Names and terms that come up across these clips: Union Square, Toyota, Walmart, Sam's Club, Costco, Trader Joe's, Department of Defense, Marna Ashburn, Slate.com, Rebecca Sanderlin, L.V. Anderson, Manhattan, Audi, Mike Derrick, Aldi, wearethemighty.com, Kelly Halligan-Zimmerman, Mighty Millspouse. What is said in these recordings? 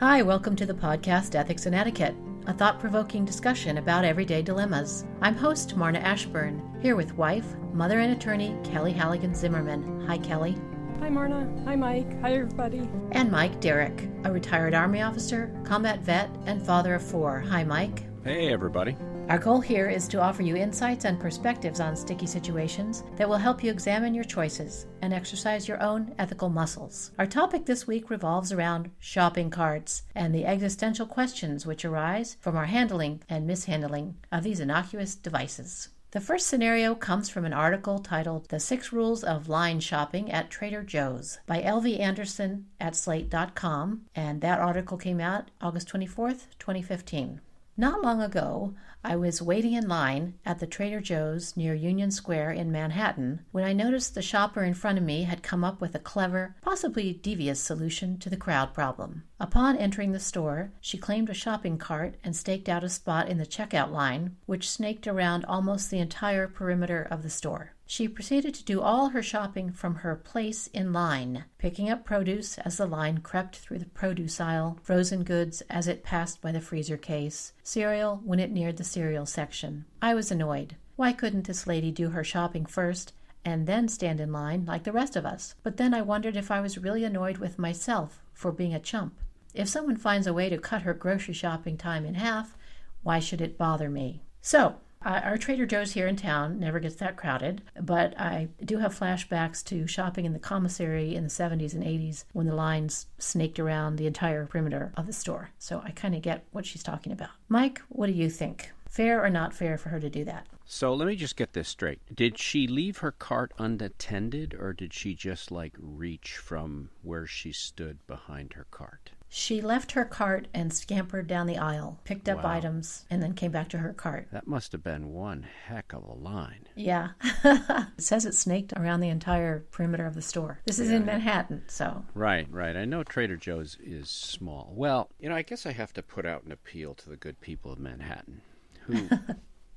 Hi, welcome to the podcast Ethics and Etiquette, a thought-provoking discussion about everyday dilemmas. I'm host Marna Ashburn, here with wife, mother, and attorney Kelly Halligan-Zimmerman. Hi, Kelly. Hi, Marna. Hi, Mike. Hi, everybody. And Mike Derrick, a retired Army officer, combat vet, and father of four. Hi, Mike. Hey, everybody. Our goal here is to offer you insights and perspectives on sticky situations that will help you examine your choices and exercise your own ethical muscles. Our topic this week revolves around shopping carts and the existential questions which arise from our handling and mishandling of these innocuous devices. The first scenario comes from an article titled The 6 Rules of Line Shopping at Trader Joe's by L.V. Anderson at Slate.com, and that article came out August 24th, 2015. Not long ago, I was waiting in line at the Trader Joe's near Union Square in Manhattan when I noticed the shopper in front of me had come up with a clever, possibly devious solution to the crowd problem. Upon entering the store, she claimed a shopping cart and staked out a spot in the checkout line, which snaked around almost the entire perimeter of the store. She proceeded to do all her shopping from her place in line, picking up produce as the line crept through the produce aisle, frozen goods as it passed by the freezer case, cereal when it neared the cereal section. I was annoyed. Why couldn't this lady do her shopping first and then stand in line like the rest of us? But then I wondered if I was really annoyed with myself for being a chump. If someone finds a way to cut her grocery shopping time in half, why should it bother me? So, our Trader Joe's here in town never gets that crowded, but I do have flashbacks to shopping in the commissary in the 70s and 80s when the lines snaked around the entire perimeter of the store. So I kind of get what she's talking about. Mike, what do you think? Fair or not fair for her to do that? So let me just get this straight. Did she leave her cart unattended, or did she just reach from where she stood behind her cart? She left her cart and scampered down the aisle, picked up items, and then came back to her cart. That must have been one heck of a line. Yeah. It says it snaked around the entire perimeter of the store. This is in Manhattan, so. Right. I know Trader Joe's is small. Well, I guess I have to put out an appeal to the good people of Manhattan, who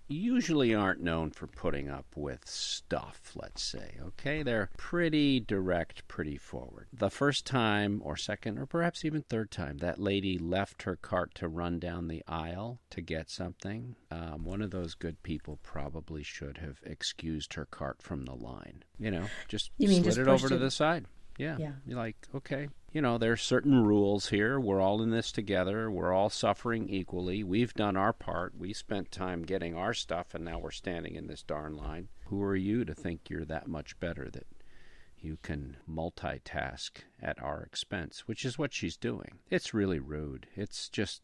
usually aren't known for putting up with stuff, let's say, okay? They're pretty direct, pretty forward. The first time or second or perhaps even third time that lady left her cart to run down the aisle to get something, one of those good people probably should have excused her cart from the line. Just slid it over to the side. Yeah. You're like, okay, there are certain rules here. We're all in this together. We're all suffering equally. We've done our part. We spent time getting our stuff, and now we're standing in this darn line. Who are you to think you're that much better that you can multitask at our expense, which is what she's doing? It's really rude. It's just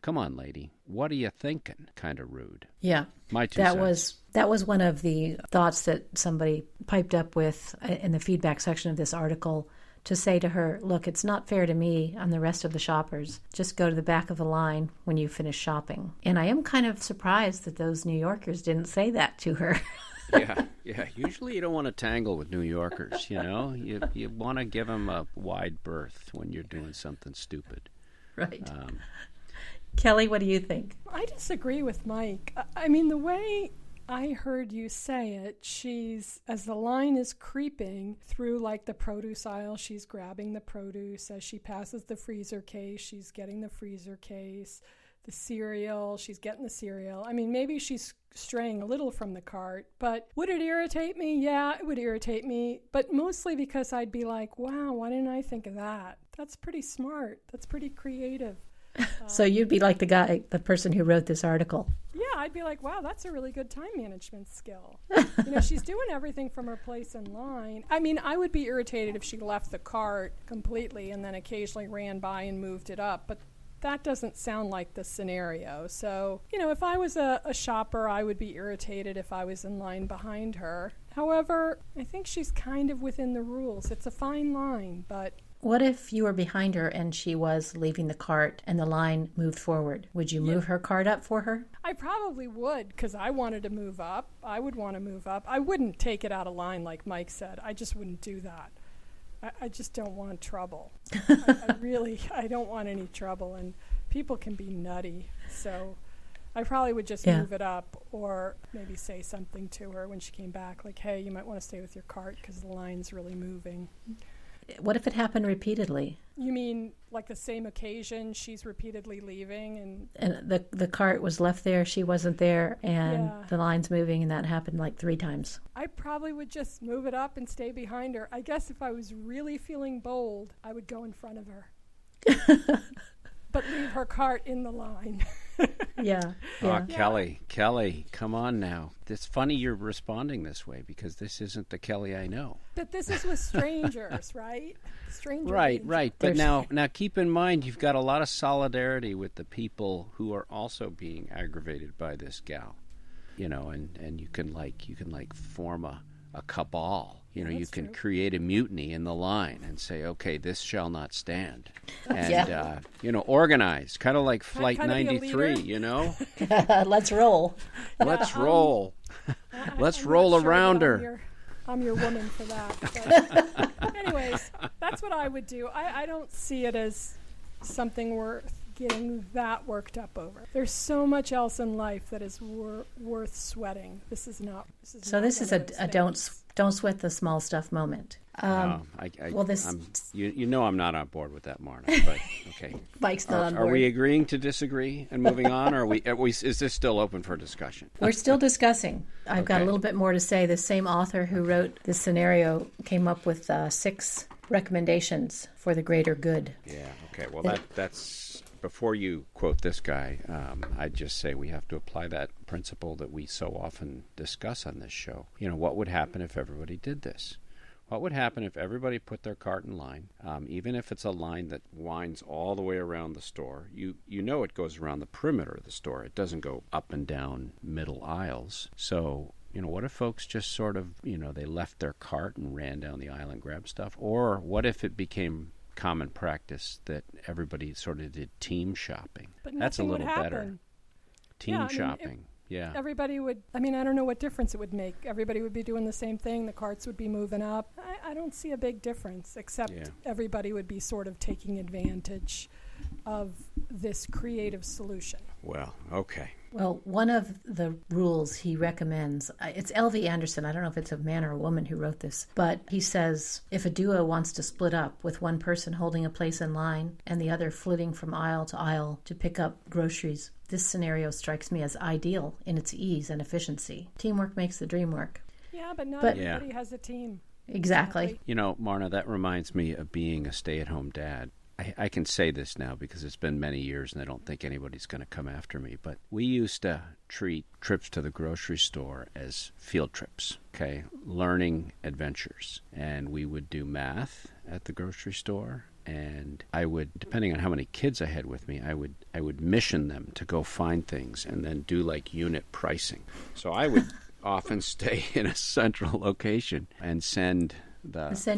come on, lady, what are you thinking? Kind of rude. Yeah. My two cents. That was one of the thoughts that somebody piped up with in the feedback section of this article, to say to her, look, it's not fair to me and the rest of the shoppers. Just go to the back of the line when you finish shopping. And I am kind of surprised that those New Yorkers didn't say that to her. Yeah. Usually you don't want to tangle with New Yorkers, You want to give them a wide berth when you're doing something stupid. Right. Kelly, what do you think? I disagree with Mike. I mean, the way I heard you say it, she's, as the line is creeping through the produce aisle, she's grabbing the produce. As she passes the freezer case, she's getting the freezer case. The cereal, she's getting the cereal. I mean, maybe she's straying a little from the cart, but would it irritate me? Yeah, it would irritate me, but mostly because I'd be like, wow, why didn't I think of that? That's pretty smart. That's pretty creative. So you'd be like the person who wrote this article. Yeah, I'd be like, wow, that's a really good time management skill. She's doing everything from her place in line. I mean, I would be irritated if she left the cart completely and then occasionally ran by and moved it up, but that doesn't sound like the scenario. So, if I was a shopper, I would be irritated if I was in line behind her. However, I think she's kind of within the rules. It's a fine line, but... What if you were behind her and she was leaving the cart and the line moved forward? Would you move her cart up for her? I probably would, because I wanted to move up. I would want to move up. I wouldn't take it out of line like Mike said. I just wouldn't do that. I just don't want trouble. I don't want any trouble, and people can be nutty. So I probably would just move it up, or maybe say something to her when she came back, like, hey, you might want to stay with your cart because the line's really moving. What if it happened repeatedly? You mean like the same occasion, she's repeatedly leaving. And the cart was left there, she wasn't there, and the line's moving, and that happened like 3 times. I probably would just move it up and stay behind her. I guess if I was really feeling bold, I would go in front of her. But leave her cart in the line. Kelly, come on now. It's funny you're responding this way because this isn't the Kelly I know. But this is with strangers, right? Right. But now keep in mind you've got a lot of solidarity with the people who are also being aggravated by this gal. You know, and you can form a cabal. You know, you can create a mutiny in the line and say, okay, this shall not stand. And, organize, kind of like Flight 93, you know? Let's roll. Let's roll. Let's roll around her. I'm your woman for that. But anyways, that's what I would do. I don't see it as something worth getting that worked up over. There's so much else in life that is worth sweating. This is a don't sweat the small stuff moment. I'm not on board with that, Marna. But okay, Mike's not on board. Are we agreeing to disagree and moving on, or is this still open for discussion? We're still discussing. I've got a little bit more to say. The same author who wrote this scenario came up with 6 recommendations for the greater good. Yeah. Okay. Well, that's. Before you quote this guy, I'd just say we have to apply that principle that we so often discuss on this show. You know, what would happen if everybody did this? What would happen if everybody put their cart in line, even if it's a line that winds all the way around the store? You know it goes around the perimeter of the store. It doesn't go up and down middle aisles. So, you know, what if folks just sort of, you know, they left their cart and ran down the aisle and grabbed stuff? Or what if it became common practice that everybody sort of did team shopping? But that's a little better. Everybody would, I don't know what difference it would make. Everybody would be doing the same thing. The carts would be moving up. I don't see a big difference, except everybody would be sort of taking advantage of this creative solution. Well, okay. Well, one of the rules he recommends, it's L.V. Anderson. I don't know if it's a man or a woman who wrote this, but he says if a duo wants to split up with one person holding a place in line and the other flitting from aisle to aisle to pick up groceries, this scenario strikes me as ideal in its ease and efficiency. Teamwork makes the dream work. Yeah, but not everybody has a team. Exactly. You know, Marna, that reminds me of being a stay-at-home dad. I can say this now because it's been many years and I don't think anybody's going to come after me, but we used to treat trips to the grocery store as field trips, okay, learning adventures. And we would do math at the grocery store, and I would, depending on how many kids I had with me, I would mission them to go find things and then do like unit pricing. So I would often stay in a central location and send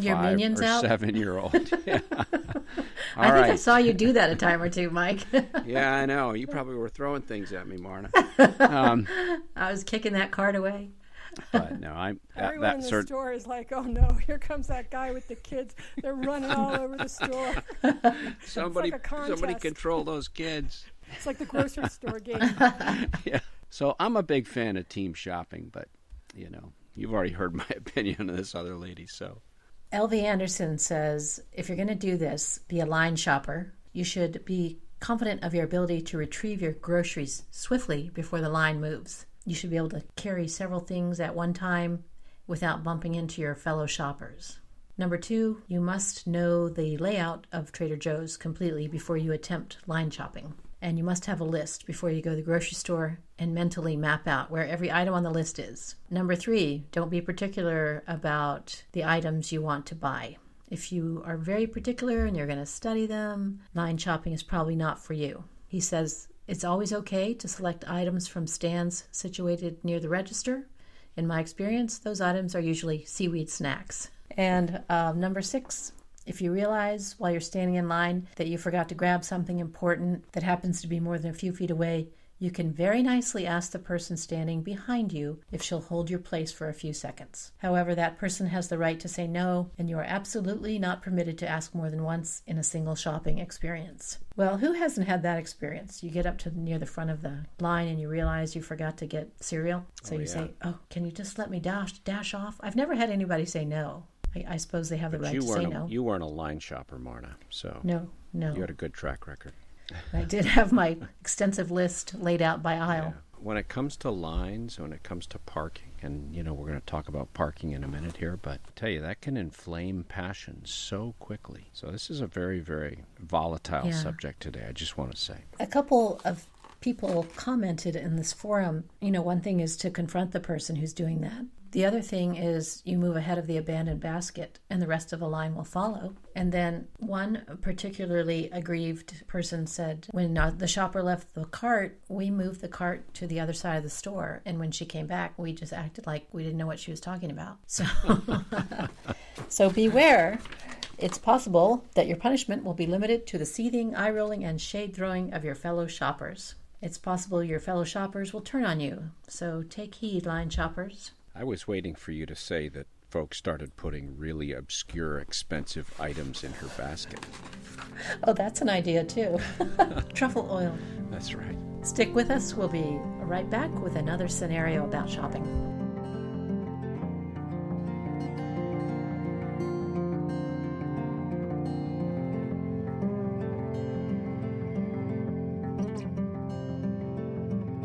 your minions out? 7-year-old. Yeah. I think I saw you do that a time or two, Mike. Yeah, I know. You probably were throwing things at me, Marna. I was kicking that cart away. But no, everyone in the store is like, oh no, here comes that guy with the kids. They're running all over the store. Somebody control those kids. It's like the grocery store game. Yeah. So I'm a big fan of team shopping, but you know, you've already heard my opinion of this other lady, so. L.V. Anderson says, if you're going to do this, be a line shopper. You should be confident of your ability to retrieve your groceries swiftly before the line moves. You should be able to carry several things at one time without bumping into your fellow shoppers. Number 2, you must know the layout of Trader Joe's completely before you attempt line shopping. And you must have a list before you go to the grocery store and mentally map out where every item on the list is. Number 3, don't be particular about the items you want to buy. If you are very particular and you're going to study them, line shopping is probably not for you. He says it's always okay to select items from stands situated near the register. In my experience, those items are usually seaweed snacks. And number 6, if you realize while you're standing in line that you forgot to grab something important that happens to be more than a few feet away, you can very nicely ask the person standing behind you if she'll hold your place for a few seconds. However, that person has the right to say no, and you are absolutely not permitted to ask more than once in a single shopping experience. Well, who hasn't had that experience? You get up to near the front of the line and you realize you forgot to get cereal. So say, oh, can you just let me dash off? I've never had anybody say no. I suppose they have the right to say no. You weren't a line shopper, Marna. So no, No. You had a good track record. I did have my extensive list laid out by aisle. Yeah. When it comes to lines, when it comes to parking, and, you know, we're going to talk about parking in a minute here, but I tell you, that can inflame passion so quickly. So this is a very, very volatile subject today, I just want to say. A couple of people commented in this forum, you know, one thing is to confront the person who's doing that. The other thing is you move ahead of the abandoned basket and the rest of the line will follow. And then one particularly aggrieved person said, when the shopper left the cart, we moved the cart to the other side of the store. And when she came back, we just acted like we didn't know what she was talking about. So, so beware. It's possible that your punishment will be limited to the seething, eye-rolling, and shade-throwing of your fellow shoppers. It's possible your fellow shoppers will turn on you. So take heed, line shoppers. I was waiting for you to say that folks started putting really obscure, expensive items in her basket. Oh, that's an idea, too. Truffle oil. That's right. Stick with us. We'll be right back with another scenario about shopping.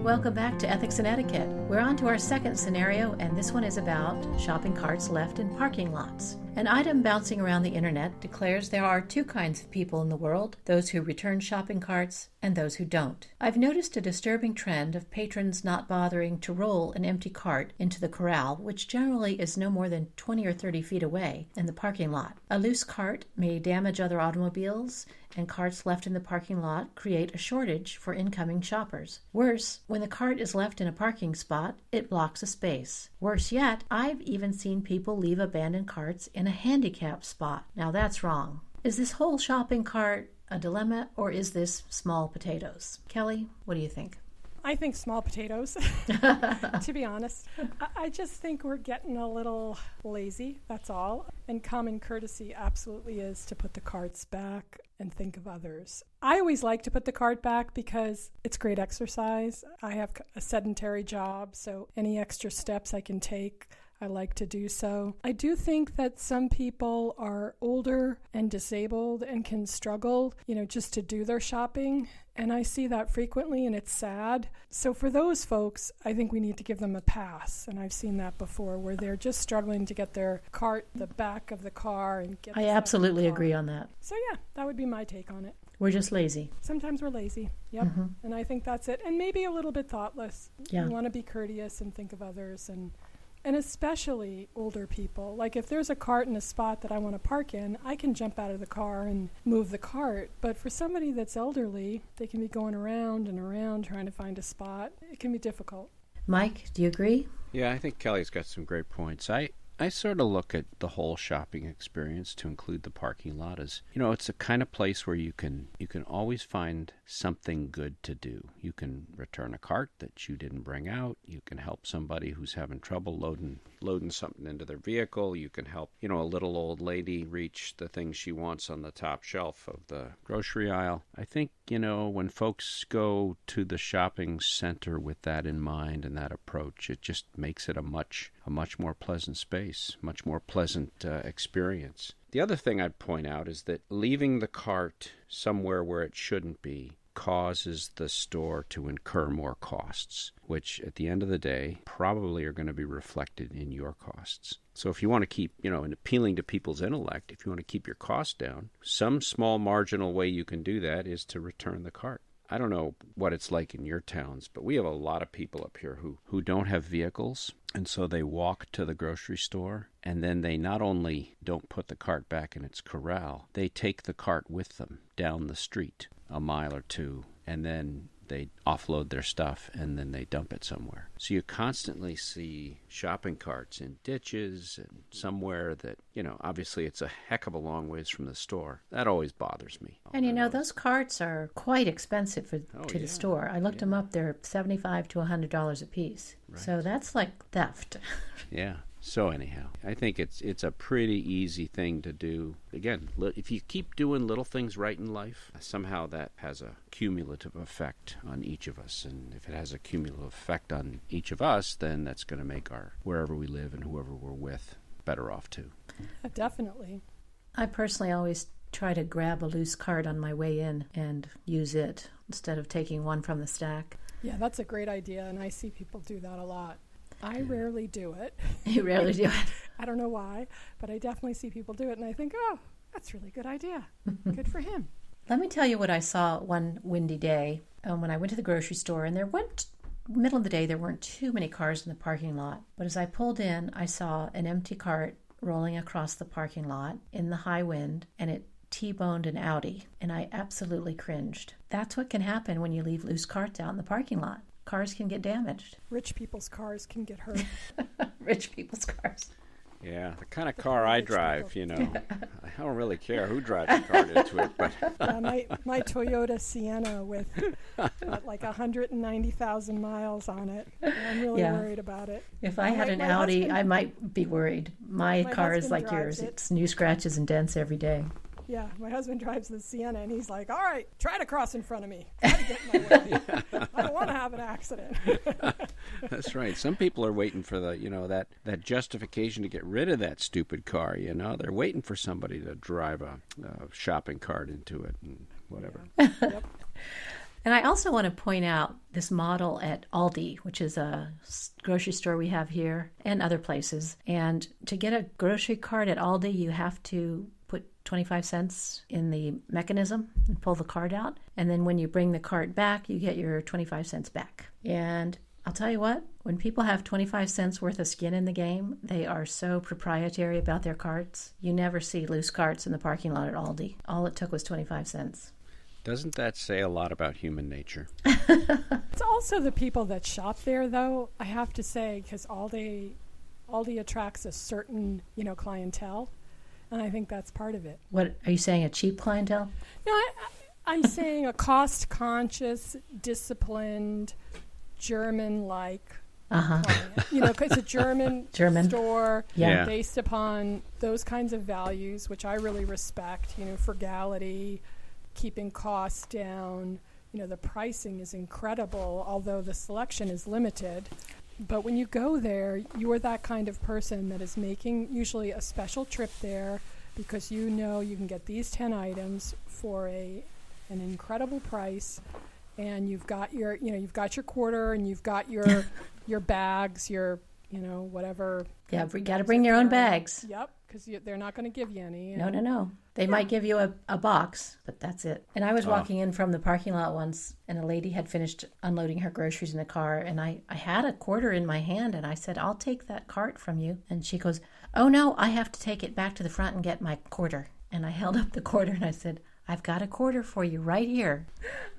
Welcome back to Ethics and Etiquette. We're on to our second scenario, and this one is about shopping carts left in parking lots. An item bouncing around the internet declares there are two kinds of people in the world, those who return shopping carts and those who don't. I've noticed a disturbing trend of patrons not bothering to roll an empty cart into the corral, which generally is no more than 20 or 30 feet away in the parking lot. A loose cart may damage other automobiles, and carts left in the parking lot create a shortage for incoming shoppers. Worse, when the cart is left in a parking spot, it blocks a space. Worse yet, I've even seen people leave abandoned carts in a handicapped spot. Now that's wrong. Is this whole shopping cart a dilemma, or is this small potatoes? Kelly, what do you think? I think small potatoes, to be honest. I just think we're getting a little lazy, that's all. And common courtesy absolutely is to put the carts back and think of others. I always like to put the cart back because it's great exercise. I have a sedentary job, so any extra steps I can take, I like to do so. I do think that some people are older and disabled and can struggle, you know, just to do their shopping. And I see that frequently, and it's sad. So for those folks, I think we need to give them a pass. And I've seen that before, where they're just struggling to get their cart, the back of the car, and get. I absolutely agree on that. So yeah, that would be my take on it. We're just lazy. Sometimes we're lazy. Yep. Mm-hmm. And I think that's it. And maybe a little bit thoughtless. Yeah. You want to be courteous and think of others, and especially older people. Like if there's a cart in a spot that I want to park in, I can jump out of the car and move the cart. But for somebody that's elderly, they can be going around and around trying to find a spot. It can be difficult. Mike, do you agree? Yeah, I think Kelly's got some great points. I sort of look at the whole shopping experience to include the parking lot as, you know, it's the kind of place where you can always find something good to do. You can return a cart that you didn't bring out. You can help somebody who's having trouble loading something into their vehicle. You can help, you know, a little old lady reach the things she wants on the top shelf of the grocery aisle. I think, you know, when folks go to the shopping center with that in mind and that approach, it just makes it a much more pleasant space. Much more pleasant experience. The other thing I'd point out is that leaving the cart somewhere where it shouldn't be causes the store to incur more costs, which at the end of the day probably are going to be reflected in your costs. So if you want to keep, you know, and appealing to people's intellect, if you want to keep your costs down, some small marginal way you can do that is to return the cart. I don't know what it's like in your towns, but we have a lot of people up here who don't have vehicles, and so they walk to the grocery store, and then they not only don't put the cart back in its corral, they take the cart with them down the street a mile or two, and then they offload their stuff, and then they dump it somewhere. So you constantly see shopping carts in ditches and somewhere that, you know, obviously it's a heck of a long ways from the store. That always bothers me. And, you know, those carts are quite expensive to the store. I looked them up. They're $75 to $100 a piece. Right. So that's like theft. Yeah. So anyhow, I think it's a pretty easy thing to do. Again, if you keep doing little things right in life, somehow that has a cumulative effect on each of us. And if it has a cumulative effect on each of us, then that's going to make our wherever we live and whoever we're with better off too. Definitely. I personally always try to grab a loose card on my way in and use it instead of taking one from the stack. Yeah, that's a great idea, and I see people do that a lot. I rarely do it. You rarely do it. I don't know why, but I definitely see people do it, and I think, oh, that's a really good idea. Good for him. Let me tell you what I saw one windy day when I went to the grocery store, and middle of the day, there weren't too many cars in the parking lot. But as I pulled in, I saw an empty cart rolling across the parking lot in the high wind, and it T-boned an Audi, and I absolutely cringed. That's what can happen when you leave loose carts out in the parking lot. Cars can get damaged. Rich people's cars can get hurt. Rich people's cars. Yeah, the kind of car I drive, you know. I don't really care who drives the car into it. But my Toyota Sienna with like 190,000 miles on it. I'm really worried about it. If I had an Audi, husband, I might be worried. My car is like yours. It's new scratches and dents every day. Yeah, my husband drives the Sienna, and he's like, all right, try to cross in front of me. Try to get in my way. Yeah. I don't want to have an accident. That's right. Some people are waiting for the, you know, that justification to get rid of that stupid car, you know. They're waiting for somebody to drive a shopping cart into it and whatever. Yeah. Yep. And I also want to point out this model at Aldi, which is a grocery store we have here and other places. And to get a grocery cart at Aldi, you have to put 25 cents in the mechanism and pull the cart out. And then when you bring the cart back, you get your 25 cents back. And I'll tell you what, when people have 25 cents worth of skin in the game, they are so proprietary about their carts. You never see loose carts in the parking lot at Aldi. All it took was 25 cents. Doesn't that say a lot about human nature? It's also the people that shop there, though, I have to say, because Aldi attracts a certain, you know, clientele. And I think that's part of it. What are you saying, a cheap clientele? No, I'm saying a cost-conscious, disciplined, German-like client. You know, because it's a German store based upon those kinds of values, which I really respect, you know, frugality, keeping costs down. You know, the pricing is incredible, although the selection is limited. But when you go there, you are that kind of person that is making usually a special trip there because you know you can get these 10 items for an incredible price, and you've got your quarter, and you've got your your bags, your whatever. Yeah, you got to bring your own bags. Yep, because they're not going to give you any. No. They might give you a box, but that's it. And I was walking in from the parking lot once, and a lady had finished unloading her groceries in the car, and I had a quarter in my hand, and I said, I'll take that cart from you. And she goes, oh, no, I have to take it back to the front and get my quarter. And I held up the quarter, and I said, I've got a quarter for you right here.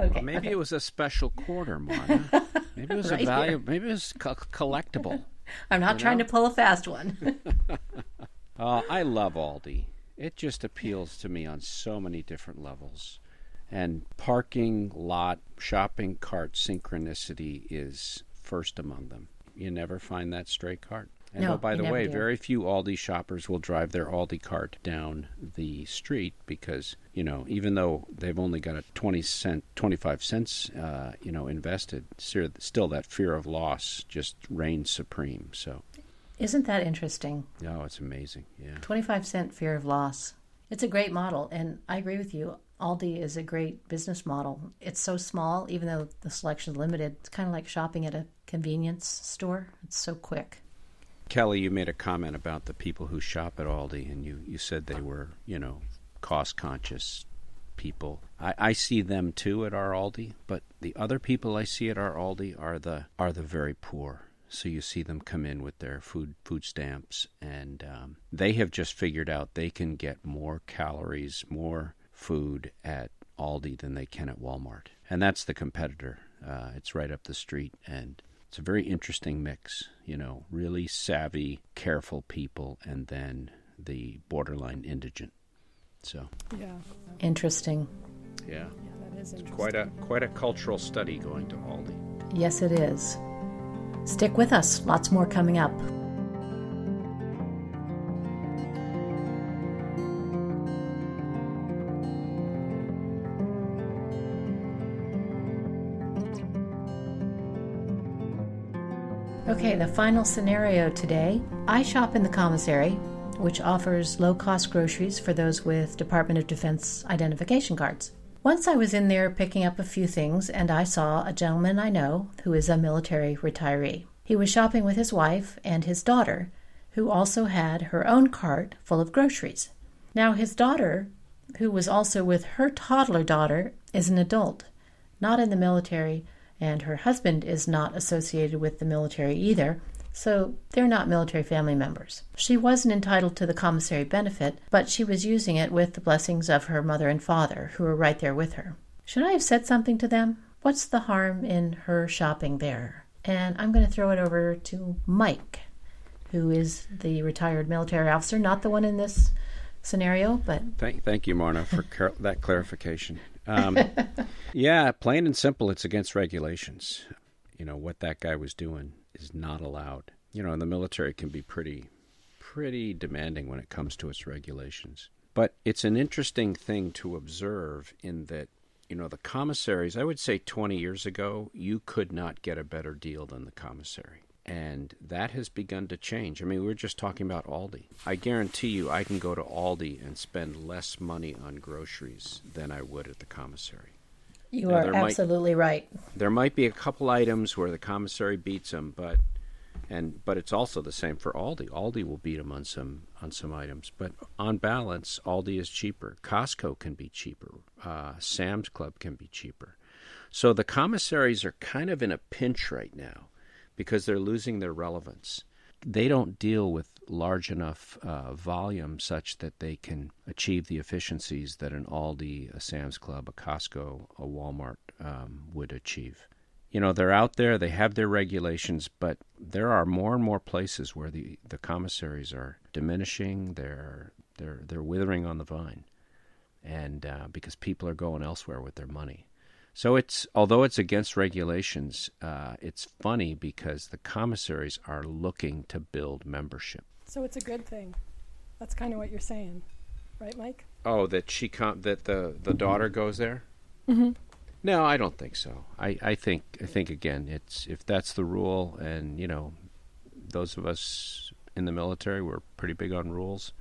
Okay. Well, maybe it was a special quarter, Marna. Maybe it was a value. Here. Maybe it was collectible. I'm not trying to pull a fast one. I love Aldi. It just appeals to me on so many different levels. And parking lot, shopping cart synchronicity is first among them. You never find that stray cart. And no, oh, by the way, very few Aldi shoppers will drive their Aldi cart down the street because, you know, even though they've only got a 25 cents, invested, still that fear of loss just reigns supreme. So. Isn't that interesting? No, it's amazing. Yeah. 25-cent fear of loss. It's a great model, and I agree with you. Aldi is a great business model. It's so small, even though the selection's limited. It's kind of like shopping at a convenience store. It's so quick. Kelly, you made a comment about the people who shop at Aldi, and you said they were, cost-conscious people. I see them, too, at our Aldi, but the other people I see at our Aldi are the very poor. So you see them come in with their food stamps, and they have just figured out they can get more calories, more food at Aldi than they can at Walmart. And that's the competitor. It's right up the street, and it's a very interesting mix. You know, really savvy, careful people, and then the borderline indigent. So yeah, interesting. Yeah, that is interesting. It's quite a cultural study going to Aldi. Yes, it is. Stick with us. Lots more coming up. Okay, the final scenario today. I shop in the commissary, which offers low-cost groceries for those with Department of Defense identification cards. Once I was in there picking up a few things, and I saw a gentleman I know who is a military retiree. He was shopping with his wife and his daughter, who also had her own cart full of groceries. Now his daughter, who was also with her toddler daughter, is an adult, not in the military, and her husband is not associated with the military either, so they're not military family members. She wasn't entitled to the commissary benefit, but she was using it with the blessings of her mother and father, who were right there with her. Should I have said something to them? What's the harm in her shopping there? And I'm going to throw it over to Mike, who is the retired military officer, not the one in this scenario, but... Thank you, Marna, for that clarification. Yeah, plain and simple, it's against regulations. You know, what that guy was doing is not allowed. You know, and the military can be pretty demanding when it comes to its regulations. But it's an interesting thing to observe in that, you know, the commissaries, I would say 20 years ago, you could not get a better deal than the commissary. And that has begun to change. I mean, we were just talking about Aldi. I guarantee you I can go to Aldi and spend less money on groceries than I would at the commissary. You are absolutely right. There might be a couple items where the commissary beats them, but it's also the same for Aldi. Aldi will beat them on some items, but on balance, Aldi is cheaper. Costco can be cheaper. Sam's Club can be cheaper. So the commissaries are kind of in a pinch right now because they're losing their relevance. They don't deal with large enough volume such that they can achieve the efficiencies that an Aldi, a Sam's Club, a Costco, a Walmart would achieve. You know, they're out there, they have their regulations, but there are more and more places where the commissaries are diminishing, they're withering on the vine, and because people are going elsewhere with their money. So although it's against regulations, it's funny because the commissaries are looking to build membership. So it's a good thing. That's kind of what you're saying, right, Mike? Oh, that the daughter goes there? Mm-hmm. No, I don't think so. I think again, it's if that's the rule, and you know, those of us in the military were pretty big on rules.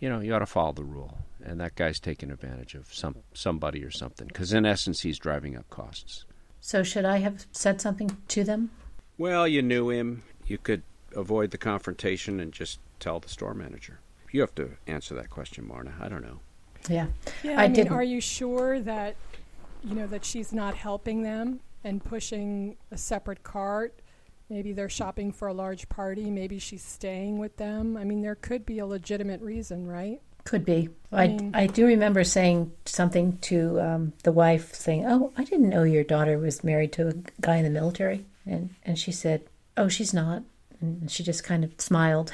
You know, you ought to follow the rule. And that guy's taking advantage of somebody or something, because in essence, he's driving up costs. So should I have said something to them? Well, you knew him. You could avoid the confrontation and just tell the store manager. You have to answer that question, Marna. I don't know. Yeah, I didn't. Are you sure that, you know, that she's not helping them and pushing a separate cart? Maybe they're shopping for a large party. Maybe she's staying with them. I mean, there could be a legitimate reason, right? Could be. I do remember saying something to the wife, saying, "Oh, I didn't know your daughter was married to a guy in the military." And she said, "Oh, she's not." And she just kind of smiled,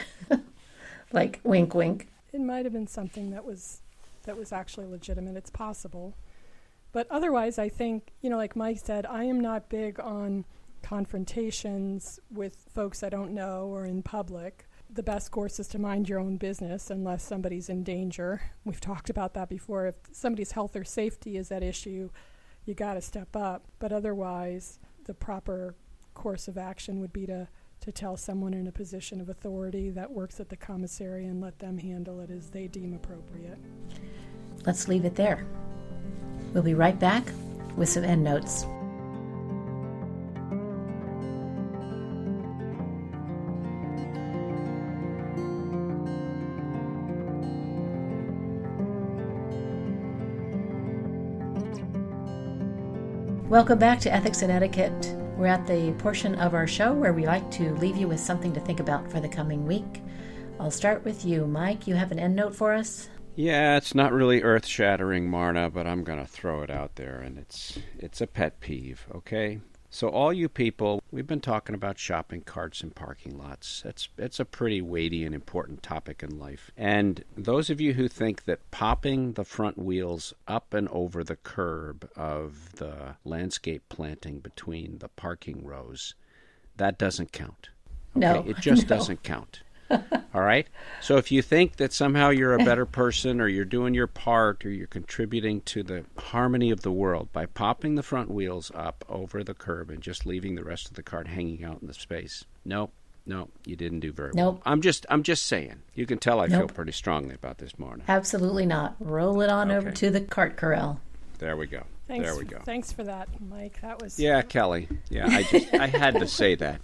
like wink, wink. It might have been something that was actually legitimate. It's possible. But otherwise, I think, you know, like Mike said, I am not big on confrontations with folks I don't know or in public. The best course is to mind your own business unless somebody's in danger. We've talked about that before. If somebody's health or safety is at issue, you got to step up. But otherwise, the proper course of action would be to tell someone in a position of authority that works at the commissary and let them handle it as they deem appropriate. Let's leave it there. We'll be right back with some end notes. Welcome back to Ethics and Etiquette. We're at the portion of our show where we like to leave you with something to think about for the coming week. I'll start with you, Mike. You have an end note for us? Yeah, it's not really earth-shattering, Marna, but I'm going to throw it out there, and it's a pet peeve, okay? So all you people, we've been talking about shopping carts and parking lots. That's a pretty weighty and important topic in life. And those of you who think that popping the front wheels up and over the curb of the landscape planting between the parking rows, that doesn't count. Okay? No. It just doesn't count. All right? So if you think that somehow you're a better person or you're doing your part or you're contributing to the harmony of the world by popping the front wheels up over the curb and just leaving the rest of the cart hanging out in the space, no, No, you didn't do very well. Nope. I'm just saying. You can tell I feel pretty strongly about this, Marna. Absolutely not. Roll it on over to the cart corral. There we go. Thanks, there we go. Thanks for that, Mike. That was Kelly. Yeah, I had to say that.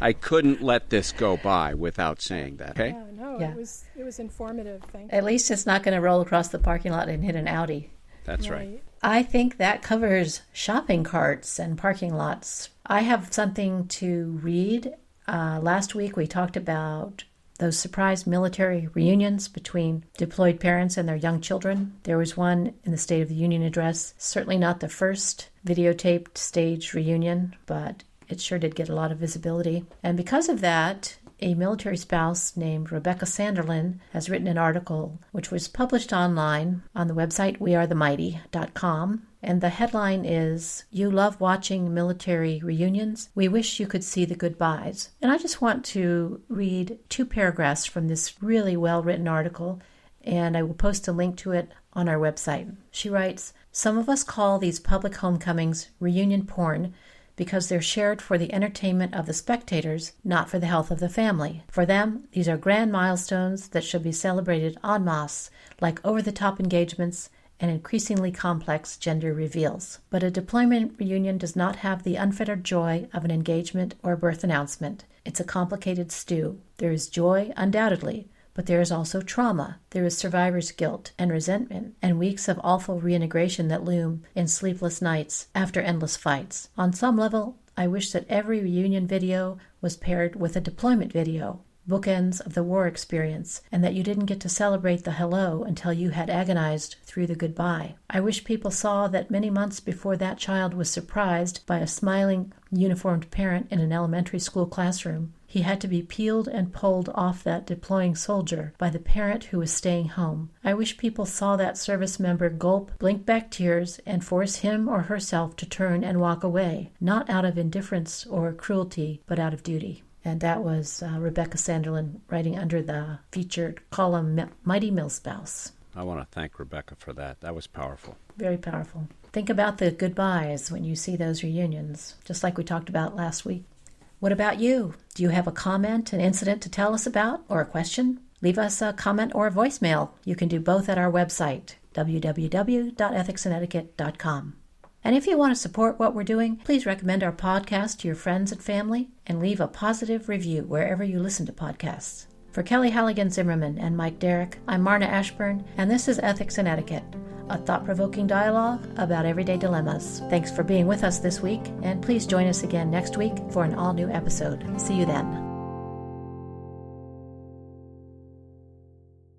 I couldn't let this go by without saying that. Okay. Yeah, no, it was informative. Thank you. At least it's not going to roll across the parking lot and hit an Audi. That's right. I think that covers shopping carts and parking lots. I have something to read. Last week we talked about those surprise military reunions between deployed parents and their young children. There was one in the State of the Union address, certainly not the first videotaped staged reunion, but it sure did get a lot of visibility. And because of that, a military spouse named Rebecca Sanderlin has written an article which was published online on the website wearethemighty.com. And the headline is, "You love watching military reunions. We wish you could see the goodbyes." And I just want to read two paragraphs from this really well-written article, and I will post a link to it on our website. She writes, "Some of us call these public homecomings reunion porn because they're shared for the entertainment of the spectators, not for the health of the family. For them, these are grand milestones that should be celebrated en masse, like over-the-top engagements and increasingly complex gender reveals. But a deployment reunion does not have the unfettered joy of an engagement or a birth announcement. It's a complicated stew. There is joy, undoubtedly, but there is also trauma. There is survivor's guilt and resentment, and weeks of awful reintegration that loom in sleepless nights after endless fights. On some level, I wish that every reunion video was paired with a deployment video, bookends of the war experience, and that you didn't get to celebrate the hello until you had agonized through the goodbye. I wish people saw that many months before that child was surprised by a smiling, uniformed parent in an elementary school classroom, he had to be peeled and pulled off that deploying soldier by the parent who was staying home. I wish people saw that service member gulp, blink back tears, and force him or herself to turn and walk away, not out of indifference or cruelty, but out of duty." And that was Rebecca Sanderlin writing under the featured column, Mighty Millspouse. I want to thank Rebecca for that. That was powerful. Very powerful. Think about the goodbyes when you see those reunions, just like we talked about last week. What about you? Do you have a comment, an incident to tell us about, or a question? Leave us a comment or a voicemail. You can do both at our website, www.ethicsandetiquette.com. And if you want to support what we're doing, please recommend our podcast to your friends and family and leave a positive review wherever you listen to podcasts. For Kelly Halligan-Zimmerman and Mike Derrick, I'm Marna Ashburn, and this is Ethics and Etiquette, a thought-provoking dialogue about everyday dilemmas. Thanks for being with us this week, and please join us again next week for an all-new episode. See you then.